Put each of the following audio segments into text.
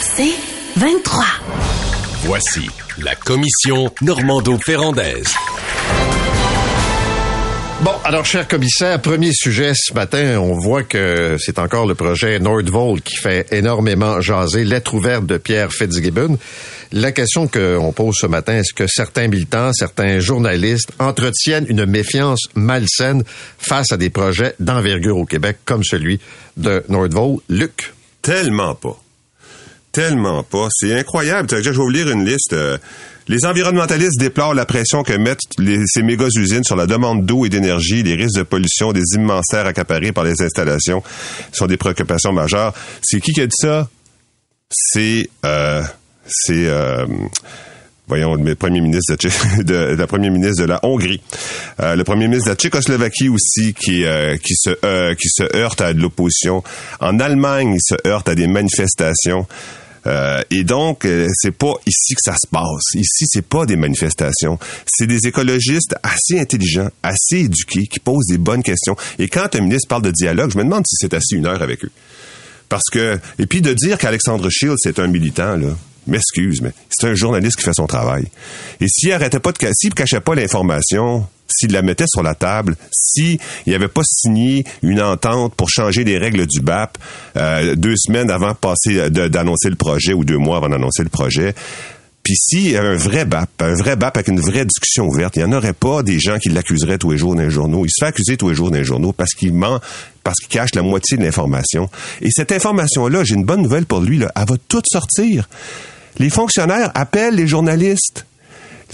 C'est 23. Voici la commission Normando-Ferrandaise. Bon, alors, cher commissaire, premier sujet ce matin, on voit que c'est encore le projet Northvolt qui fait énormément jaser, lettre ouverte de Pierre Fitzgibbon. La question qu'on pose ce matin, est-ce que certains militants, certains journalistes entretiennent une méfiance malsaine face à des projets d'envergure au Québec comme celui de Northvolt? Luc? Tellement pas. Tellement pas. C'est incroyable. Je vais vous lire une liste... Les environnementalistes déplorent la pression que mettent ces méga-usines sur la demande d'eau et d'énergie, les risques de pollution, des immenses terres accaparées par les installations. Ce sont des préoccupations majeures. C'est qui a dit ça? Voyons, le premier ministre la première ministre de la Hongrie, le premier ministre de la Tchécoslovaquie aussi, qui se heurte à de l'opposition. En Allemagne, il se heurte à des manifestations. Et donc, c'est pas ici que ça se passe. Ici, c'est pas des manifestations. C'est des écologistes assez intelligents, assez éduqués, qui posent des bonnes questions. Et quand un ministre parle de dialogue, je me demande si c'est assez une heure avec eux. Parce que... Et puis de dire qu'Alexandre Shields, c'est un militant, là... M'excuse, mais c'est un journaliste qui fait son travail. Et s'il cachait pas l'information, s'il la mettait sur la table, s'il n'avait pas signé une entente pour changer les règles du BAP 2 semaines avant d'annoncer le projet ou 2 mois avant d'annoncer le projet, puis s'il y avait un vrai BAP avec une vraie discussion ouverte, il n'y en aurait pas des gens qui l'accuseraient tous les jours dans les journaux. Il se fait accuser tous les jours dans les journaux parce qu'il ment, parce qu'il cache la moitié de l'information. Et cette information-là, j'ai une bonne nouvelle pour lui, là, elle va toute sortir. Les fonctionnaires appellent les journalistes.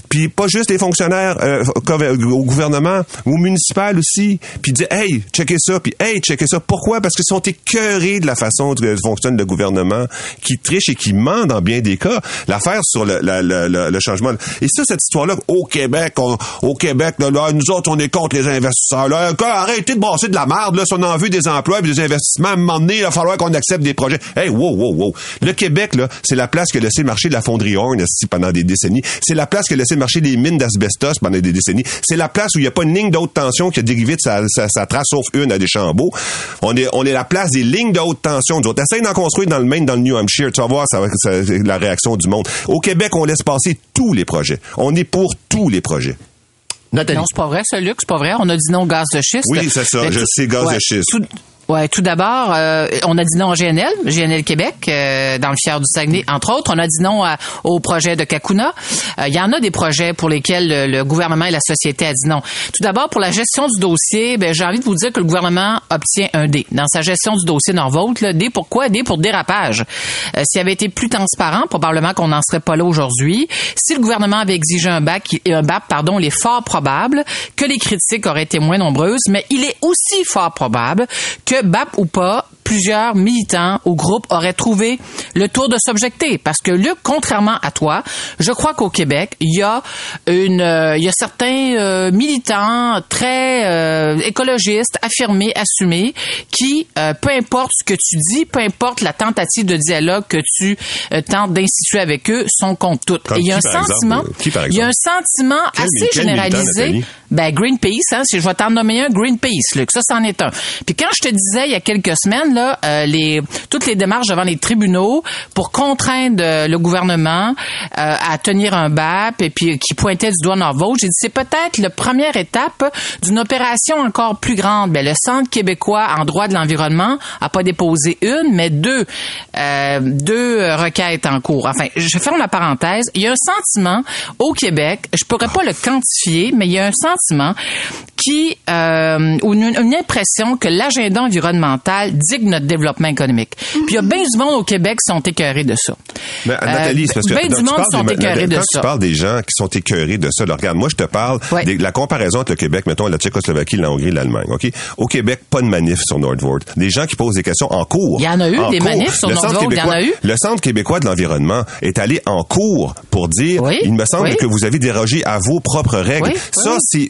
Puis pas juste les fonctionnaires au gouvernement, au municipal aussi. Puis disent « Hey, checkez ça », puis « Hey, checkez ça ». Pourquoi? Parce qu'ils sont écœurés de la façon dont fonctionne le gouvernement, qui triche et qui ment dans bien des cas. L'affaire sur le changement. Et ça, cette histoire-là, au Québec, là, nous autres, on est contre les investisseurs. Là, arrêtez de brasser de la merde. Là, si on en veut des emplois et des investissements, à un moment donné, il va falloir qu'on accepte des projets. Hey, wow. Le Québec, là, c'est la place que laissé marcher de la Fonderie Horn pendant des décennies. C'est la place que laissé marcher des mines d'asbestos pendant des décennies. C'est la place où il n'y a pas une ligne de haute tension qui a dérivé de sa trace, sauf une à Deschambault. On est la place des lignes de haute tension. Nous autres, essaye d'en construire dans le Maine, dans le New Hampshire. Tu vas voir la réaction du monde. Au Québec, on laisse passer tous les projets. On est pour tous les projets. Nathalie. Non, c'est pas vrai, ça, Luc. C'est pas vrai. On a dit non au gaz de schiste. Oui, c'est ça. Gaz de schiste. Tout d'abord, on a dit non à GNL Québec, dans le fier du Saguenay, entre autres. On a dit non au projet de Cacouna. Il y en a des projets pour lesquels le gouvernement et la société a dit non. Tout d'abord, pour la gestion du dossier, j'ai envie de vous dire que le gouvernement obtient un D. Dans sa gestion du dossier Northvolt, là, D pour quoi? D pour dérapage. S'il avait été plus transparent, probablement qu'on n'en serait pas là aujourd'hui. Si le gouvernement avait exigé un BAP, il est fort probable que les critiques auraient été moins nombreuses, mais il est aussi fort probable que BAP ou pas, plusieurs militants ou groupes auraient trouvé le tour de s'objecter. Parce que, Luc, contrairement à toi, je crois qu'au Québec, il y a certains militants très écologistes, affirmés, assumés, qui, peu importe ce que tu dis, peu importe la tentative de dialogue que tu tentes d'instituer avec eux, sont contre toutes. Et il y a un sentiment assez généralisé. Greenpeace, hein, si je vais t'en nommer un, Greenpeace, Luc, ça, c'en est un. Puis quand je te disais il y a quelques semaines, là, toutes les démarches devant les tribunaux pour contraindre le gouvernement à tenir un BAP et puis qui pointait du doigt Northvolt, j'ai dit c'est peut-être la première étape d'une opération encore plus grande. Le Centre québécois en droit de l'environnement a pas déposé une, mais deux requêtes en cours. Enfin, je ferme la parenthèse. Il y a un sentiment au Québec, je pourrais pas le quantifier, mais il y a un sentiment qui ou une impression que l'agenda environnemental digne notre développement économique. Puis il y a bien du monde au Québec qui sont écœurés de ça. Mais Nathalie, c'est parce que tu parles des gens qui sont écœurés de ça. Alors, regarde, moi je te parle de la comparaison entre le Québec, mettons la Tchécoslovaquie, la Hongrie, l'Allemagne, OK? Au Québec, pas de manif sur Northvolt. Des gens qui posent des questions en cours. Il y en a eu des manifs sur Northvolt, il y en a eu. Le Centre québécois de l'environnement est allé en cours pour dire il me semble que vous avez dérogé à vos propres règles. Ça c'est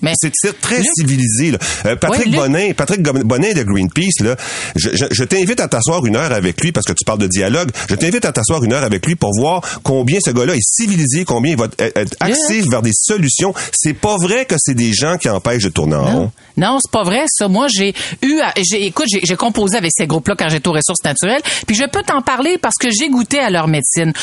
très civilisé. Patrick Bonin de Greenpeace, là, je je t'invite à t'asseoir une heure avec lui, parce que tu parles de dialogue, je t'invite à t'asseoir une heure avec lui pour voir combien ce gars-là est civilisé, combien il va être axé vers des solutions. C'est pas vrai que c'est des gens qui empêchent de tourner en rond. Non, c'est pas vrai, ça. Moi, j'ai composé avec ces groupes-là quand j'étais aux ressources naturelles, puis je peux t'en parler parce que j'ai goûté à leur médecine.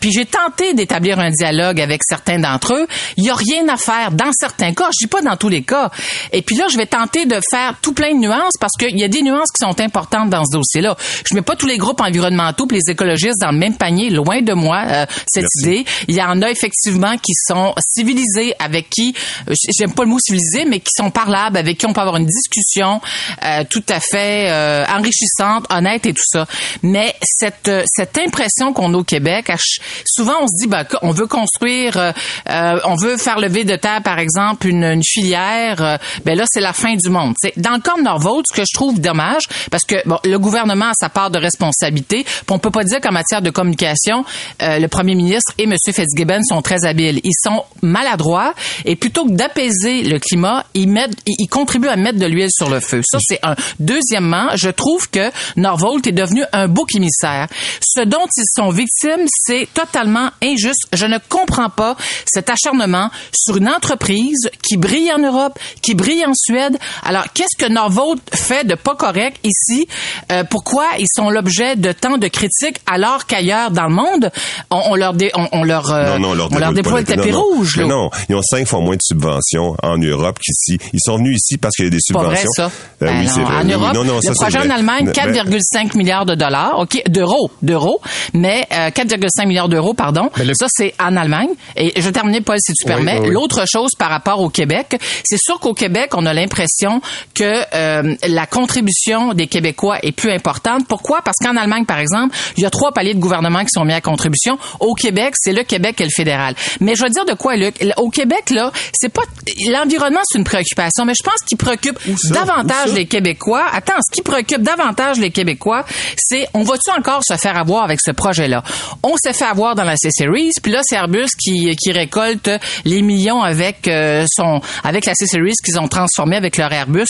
Puis j'ai tenté d'établir un dialogue avec certains d'entre eux. Il n'y a rien à faire dans certains cas. Je dis pas dans tous les cas. Et puis là, je vais tenter de faire tout plein de nuances parce qu'il y a des nuances qui sont importantes dans ce dossier-là. Je mets pas tous les groupes environnementaux puis les écologistes dans le même panier. Loin de moi, cette idée. Il y en a effectivement qui sont civilisés, avec qui, j'aime pas le mot civilisé, mais qui sont parlables, avec qui on peut avoir une discussion tout à fait enrichissante, honnête et tout ça. Mais cette impression qu'on a au Québec, souvent on se dit, ben, on veut construire, on veut faire lever de terre, par exemple, une filière, ben là, c'est la fin du monde. T'sais, dans le cas de Northvolt, ce que je trouve dommage, parce que bon, le gouvernement a sa part de responsabilité, puis on peut pas dire qu'en matière de communication, le premier ministre et M. Fitzgibbon sont très habiles. Ils sont maladroits et plutôt que d'apaiser le climat, ils contribuent à mettre de l'huile sur le feu. Ça, c'est un. Deuxièmement, je trouve que Northvolt est devenu un bouc émissaire. Ce dont ils sont victimes, c'est totalement injuste. Je ne comprends pas cet acharnement sur une entreprise qui brille en Europe, qui brille en Suède. Alors, qu'est-ce que Northvolt fait de pas correct ici? Pourquoi ils sont l'objet de tant de critiques alors qu'ailleurs dans le monde, on leur déploie le tapis rouge? Là. Non, ils ont 5 fois moins de subventions en Europe qu'ici. Ils sont venus ici parce qu'il y a des subventions. C'est pas vrai, ça. Ben oui, non, c'est vrai. En Europe, le projet en Allemagne, 4,5 milliards de dollars, OK, d'euros, mais 4,5 milliards d'euros, pardon. Ça, c'est en Allemagne. Et je terminais, Paul, si tu permets. Oui. L'autre chose par rapport au Québec, c'est sûr qu'au Québec, on a l'impression que la contribution des Québécois est plus importante. Pourquoi? Parce qu'en Allemagne, par exemple, il y a 3 paliers de gouvernement qui sont mis à contribution. Au Québec, c'est le Québec et le fédéral. Mais je veux dire de quoi, Luc? Au Québec, là, c'est pas... L'environnement, c'est une préoccupation, mais je pense qu'il préoccupe davantage les Québécois. Attends, ce qui préoccupe davantage les Québécois, c'est on va-tu encore se faire avoir avec ce projet-là? On s'est fait avoir dans la C-Series, puis là, c'est Airbus qui récolte les millions avec la C-Series qu'ils ont transformée avec leur Airbus.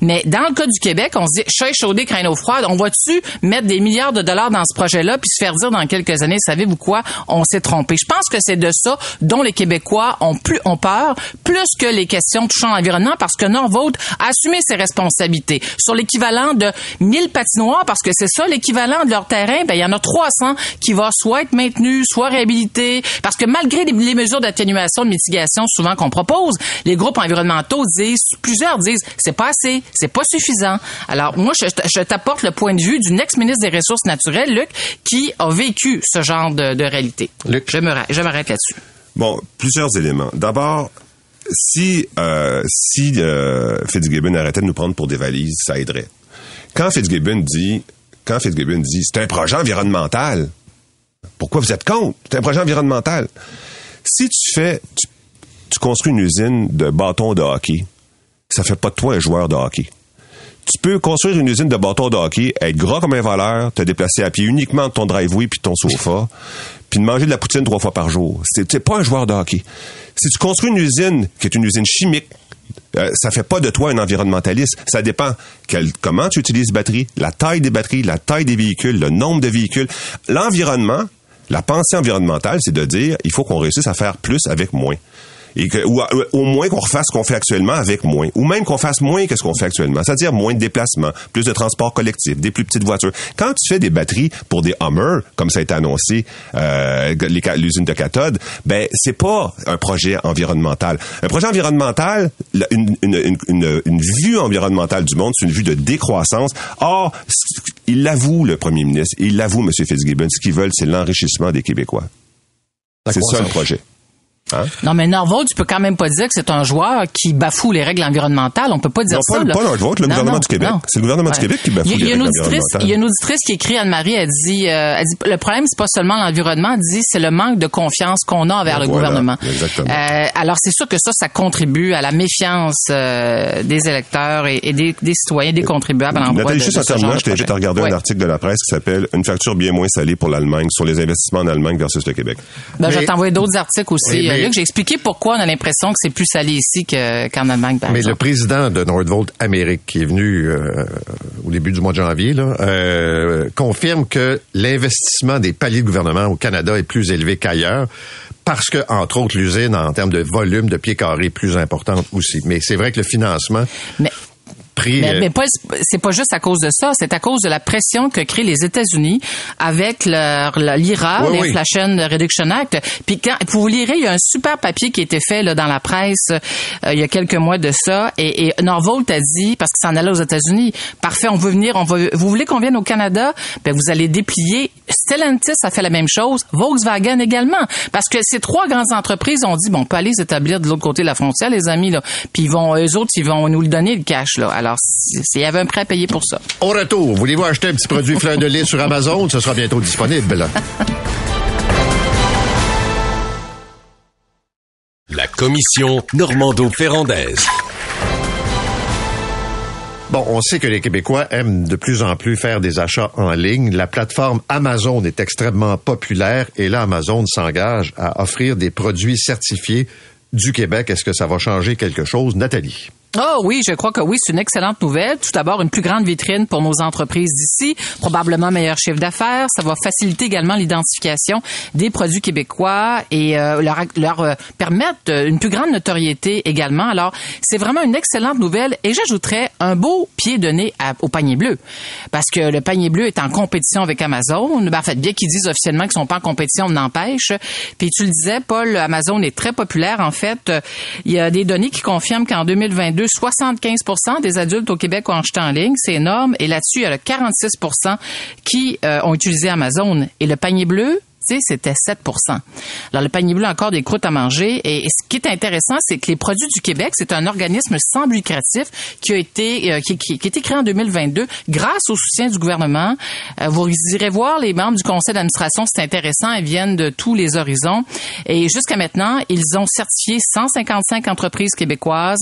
Mais dans le cas du Québec, on se dit, chat échaudé, craint l'eau froide, on va-tu mettre des milliards de dollars dans ce projet-là puis se faire dire dans quelques années, savez-vous quoi, on s'est trompé. Je pense que c'est de ça dont les Québécois ont peur, plus que les questions touchant l'environnement, parce que Northvolt a assumé ses responsabilités. Sur l'équivalent de 1000 patinoires, parce que c'est ça l'équivalent de leur terrain, ben il y en a 300 qui va soit être maintenu, soit réhabilité, parce que malgré les mesures d'atténuation, de mitigation souvent qu'on propose, les groupes environnementaux plusieurs disent, c'est pas assez, c'est pas suffisant. Alors moi, je t'apporte le point de vue d'une ex-ministre des Ressources naturelles, Luc, qui a vécu ce genre de réalité. Luc, je m'arrête là-dessus. Bon, plusieurs éléments. D'abord, si Fitzgibbon arrêtait de nous prendre pour des valises, ça aiderait. Quand Fitzgibbon dit, c'est un projet environnemental. Pourquoi vous êtes contre? C'est un projet environnemental. Si tu construis une usine de bâtons de hockey, ça fait pas de toi un joueur de hockey. Tu peux construire une usine de bâtons de hockey, être gras comme un voleur, te déplacer à pied uniquement de ton driveway puis de ton sofa, puis de manger de la poutine 3 fois par jour. T'es pas un joueur de hockey. Si tu construis une usine qui est une usine chimique, ça fait pas de toi un environnementaliste. Ça dépend comment tu utilises les batteries, la taille des batteries, la taille des véhicules, le nombre de véhicules. L'environnement, la pensée environnementale, c'est de dire il faut qu'on réussisse à faire plus avec moins. Ou au moins qu'on refasse ce qu'on fait actuellement avec moins. Ou même qu'on fasse moins que ce qu'on fait actuellement. C'est-à-dire moins de déplacements, plus de transports collectifs, des plus petites voitures. Quand tu fais des batteries pour des Hummer, comme ça a été annoncé, l'usine de cathode, ben, c'est pas un projet environnemental. Un projet environnemental, une vue environnementale du monde, c'est une vue de décroissance. Or, il l'avoue, le premier ministre, il l'avoue, M. Fitzgibbon, ce qu'ils veulent, c'est l'enrichissement des Québécois. C'est ça le projet. Hein? Non, mais Northvolt, tu peux quand même pas dire que c'est un joueur qui bafoue les règles environnementales. On peut pas dire ça. Non, pas Northvolt, le gouvernement du Québec. Non. C'est le gouvernement du Québec qui bafoue les règles environnementales. Il y a une auditrice qui écrit, Anne-Marie, elle dit, le problème, c'est pas seulement l'environnement, elle dit, c'est le manque de confiance qu'on a envers gouvernement. Exactement. Alors, c'est sûr que ça contribue à la méfiance des électeurs et des citoyens, des contribuables à l'endroit de juste en terminant, je t'invite à regarder un article de la presse qui s'appelle « Une facture bien moins salée pour l'Allemagne » sur les investissements en Allemagne versus le Québec. Ben, je vais t'envoyer d'autres articles aussi. Luc, j'ai expliqué pourquoi on a l'impression que c'est plus salé ici qu'en Allemagne. Mais exemple, le président de Northvolt Amérique, qui est venu au début du mois de janvier, là, confirme que l'investissement des paliers de gouvernement au Canada est plus élevé qu'ailleurs, parce que, entre autres, l'usine, en termes de volume de pieds carrés, est plus importante aussi. Mais c'est vrai que le financement... Mais c'est pas juste à cause de ça, c'est à cause de la pression que créent les États-Unis avec l'IRA, l'Inflation Reduction Act. Puis quand vous lirez, il y a un super papier qui a été fait là dans la presse il y a quelques mois de ça, et Northvolt a dit, parce qu'il s'en allait aux États-Unis, parfait, on veut venir, vous voulez qu'on vienne au Canada, ben vous allez déplier. Stellantis a fait la même chose, Volkswagen également, parce que ces trois grandes entreprises ont dit bon, on peut aller s'établir de l'autre côté de la frontière, les amis là, puis eux autres ils vont nous le donner le cash là. Alors, il y avait un prêt à payer pour ça. Au retour, voulez-vous acheter un petit produit fleur de lys sur Amazon? Ce sera bientôt disponible. La commission Normando-Ferrandaise. Bon, on sait que les Québécois aiment de plus en plus faire des achats en ligne. La plateforme Amazon est extrêmement populaire et là, Amazon s'engage à offrir des produits certifiés du Québec. Est-ce que ça va changer quelque chose, Nathalie? Oh oui, je crois que oui, c'est une excellente nouvelle. Tout d'abord, une plus grande vitrine pour nos entreprises d'ici, probablement meilleur chiffre d'affaires. Ça va faciliter également l'identification des produits québécois et leur permettre une plus grande notoriété également. Alors, c'est vraiment une excellente nouvelle et j'ajouterais un beau pied de nez au panier bleu, parce que le panier bleu est en compétition avec Amazon. Ben, en fait, bien qu'ils disent officiellement qu'ils sont pas en compétition, on n'empêche. Puis tu le disais, Paul, Amazon est très populaire. En fait, il y a des données qui confirment qu'en 2022, 75% des adultes au Québec ont acheté en ligne. C'est énorme. Et là-dessus, il y a le 46% qui ont utilisé Amazon. Et le panier bleu, tu sais, c'était 7%. Alors, le panier bleu, encore des croûtes à manger. Et ce qui est intéressant, c'est que les produits du Québec, c'est un organisme sans but lucratif qui a été créé en 2022 grâce au soutien du gouvernement. Vous irez voir les membres du conseil d'administration, c'est intéressant, ils viennent de tous les horizons. Et jusqu'à maintenant, ils ont certifié 155 entreprises québécoises,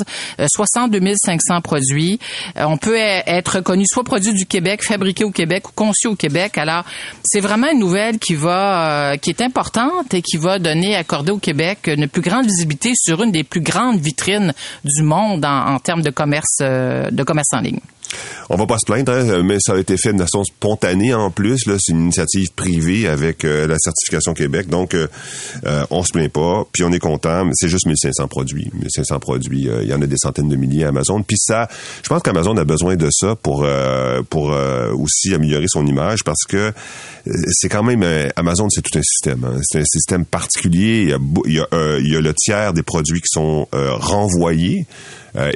62 500 produits. On peut être reconnu soit produit du Québec, fabriqué au Québec ou conçu au Québec. Alors, c'est vraiment une nouvelle qui est importante et qui va accorder au Québec une plus grande visibilité sur une des plus grandes vitrines du monde en termes de commerce en ligne. On va pas se plaindre, hein, mais ça a été fait de façon spontanée en plus. Là, c'est une initiative privée avec la Certification Québec. Donc, on se plaint pas, puis on est content. C'est juste 1500 produits. 1500 produits, il y en a des centaines de milliers à Amazon. Puis ça, je pense qu'Amazon a besoin de ça pour aussi améliorer son image, parce que c'est quand même... Amazon, c'est tout un système. Hein. C'est un système particulier. Il y a le tiers des produits qui sont renvoyés.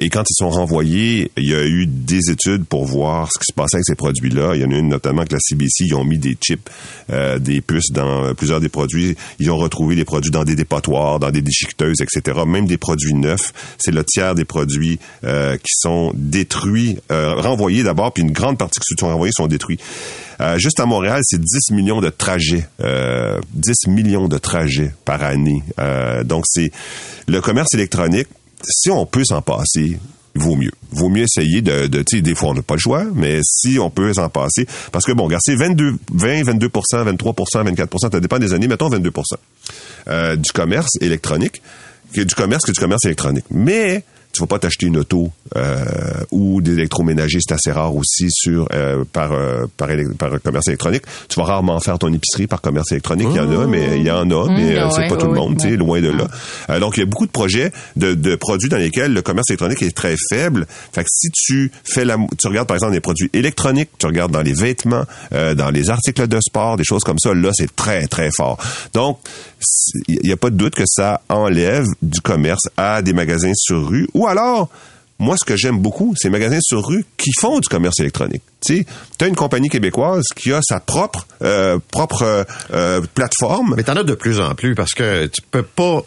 Et quand ils sont renvoyés, il y a eu des études pour voir ce qui se passait avec ces produits-là. Il y en a une notamment que la CBC, ils ont mis des chips, des puces dans plusieurs des produits. Ils ont retrouvé des produits dans des dépotoirs, dans des déchiqueteuses, etc. Même des produits neufs. C'est le tiers des produits qui sont détruits, renvoyés d'abord, puis une grande partie qui sont renvoyés sont détruits. Juste à Montréal, c'est 10 millions de trajets. 10 millions de trajets par année. Donc, c'est le commerce électronique. Si on peut s'en passer, vaut mieux. Vaut mieux essayer de tu sais, des fois, on n'a pas le choix, mais si on peut s'en passer, parce que, bon, regarde, c'est 22%, 23%, 24%, ça dépend des années, mettons 22%, du commerce électronique, que du commerce électronique. Mais tu vas pas t'acheter une auto ou des électroménagers, c'est assez rare aussi par commerce électronique. Tu vas rarement faire ton épicerie par commerce électronique. Il y en a, mais c'est pas tout le monde, tu sais, loin de là. Donc il y a beaucoup de projets de produits dans lesquels le commerce électronique est très faible. Fait que si tu regardes par exemple des produits électroniques, tu regardes dans les vêtements, dans les articles de sport, des choses comme ça, là c'est très très fort. Donc il n'y a pas de doute que ça enlève du commerce à des magasins sur rue, ou alors, moi, ce que j'aime beaucoup, c'est les magasins sur rue qui font du commerce électronique. Tu sais, t'as une compagnie québécoise qui a sa propre plateforme. Mais t'en as de plus en plus, parce que tu peux pas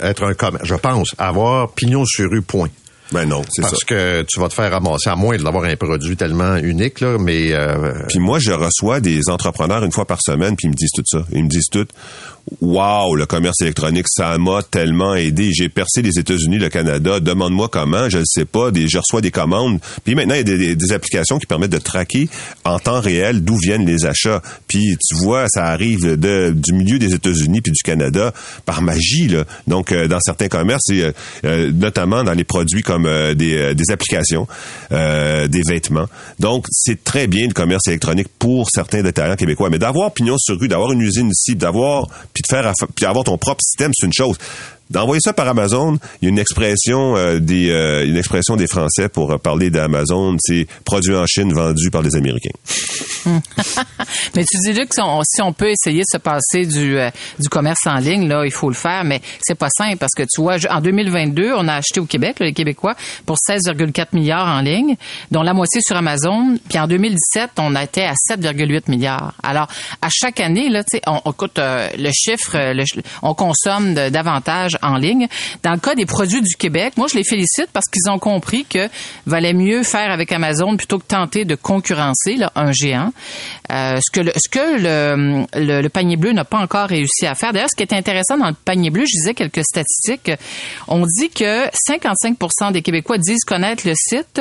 être je pense, avoir pignon sur rue, point. Ben non, c'est parce ça. Parce que tu vas te faire ramasser, à moins de l'avoir un produit tellement unique, là, mais... Puis moi, je reçois des entrepreneurs une fois par semaine, puis ils me disent tout ça. Ils me disent tout, wow, le commerce électronique, ça m'a tellement aidé. J'ai percé les États-Unis, le Canada, demande-moi comment, je ne sais pas, je reçois des commandes. Puis maintenant, il y a des applications qui permettent de traquer en temps réel d'où viennent les achats. Puis tu vois, ça arrive du milieu des États-Unis puis du Canada par magie, là. Donc, dans certains commerces, notamment dans les produits comme des applications, des vêtements. Donc, c'est très bien le commerce électronique pour certains détaillants québécois. Mais d'avoir pignon sur rue, d'avoir une usine ici, d'avoir ton propre système, c'est une chose. D'envoyer ça par Amazon, il y a une expression des Français pour parler d'Amazon, c'est produit en Chine, vendu par les Américains. Mais tu dis, Luc, si on peut essayer de se passer du commerce en ligne, là, il faut le faire, mais c'est pas simple parce que tu vois, en 2022, on a acheté au Québec, là, les Québécois, pour 16,4 milliards en ligne, dont la moitié sur Amazon, puis en 2017, on était à 7,8 milliards. Alors, à chaque année, là, tu sais, on consomme davantage en ligne. Dans le cas des produits du Québec, moi, je les félicite parce qu'ils ont compris que valait mieux faire avec Amazon plutôt que tenter de concurrencer là, un géant. Ce que le panier bleu n'a pas encore réussi à faire. D'ailleurs, ce qui est intéressant dans le panier bleu, je disais quelques statistiques. On dit que 55% des Québécois disent connaître le site,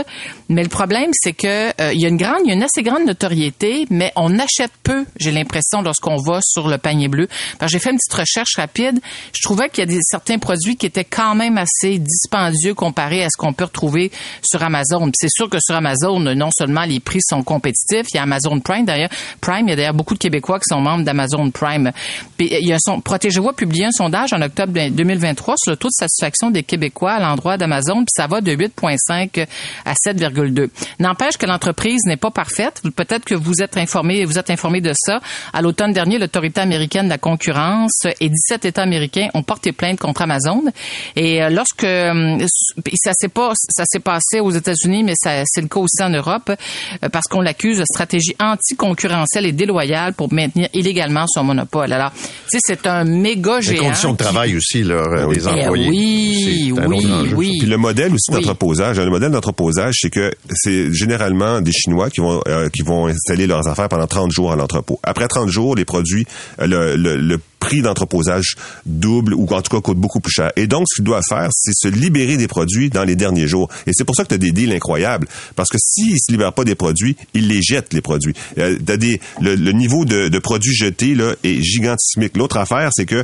mais le problème, c'est que il y a une assez grande notoriété, mais on achète peu, j'ai l'impression, lorsqu'on va sur le panier bleu. Parce que j'ai fait une petite recherche rapide. Je trouvais qu'il y a certains produits qui étaient quand même assez dispendieux comparés à ce qu'on peut retrouver sur Amazon. Puis c'est sûr que sur Amazon, non seulement les prix sont compétitifs, il y a Amazon Prime d'ailleurs. Il y a d'ailleurs beaucoup de Québécois qui sont membres d'Amazon Prime. Puis il y a Protégez-vous a publié un sondage en octobre 2023 sur le taux de satisfaction des Québécois à l'endroit d'Amazon, puis ça va de 8,5 à 7,2. N'empêche que l'entreprise n'est pas parfaite. Peut-être que vous êtes informé de ça. À l'automne dernier, l'autorité américaine de la concurrence et 17 États américains ont porté plainte contre Amazon. Et lorsque ça s'est passé aux États-Unis, mais c'est le cas aussi en Europe, parce qu'on l'accuse de stratégie anti-concurrentielle et déloyale pour maintenir illégalement son monopole. Alors, tu sais, c'est un méga géant. Les conditions de travail aussi, là, des employés. Oui. Puis le modèle aussi d'entreposage. Le modèle d'entreposage, c'est que c'est généralement des Chinois qui vont installer leurs affaires pendant 30 jours à l'entrepôt. Après 30 jours, les produits, le prix d'entreposage double ou en tout cas coûte beaucoup plus cher. Et donc, ce qu'il doit faire, c'est se libérer des produits dans les derniers jours. Et c'est pour ça que tu as des deals incroyables. Parce que s'ils ne se libèrent pas des produits, ils les jettent, les produits. Le niveau de produits jetés là est gigantesque. L'autre affaire, c'est que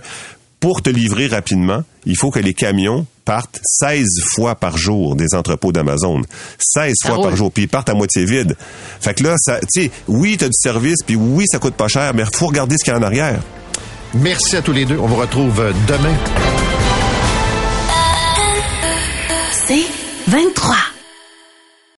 pour te livrer rapidement, il faut que les camions partent 16 fois par jour des entrepôts d'Amazon. 16 fois par jour. Puis ils partent à moitié vide. Fait que là, tu sais, oui, tu as du service, puis oui, ça coûte pas cher, mais il faut regarder ce qu'il y a en arrière. Merci à tous les deux. On vous retrouve demain. C'est 23.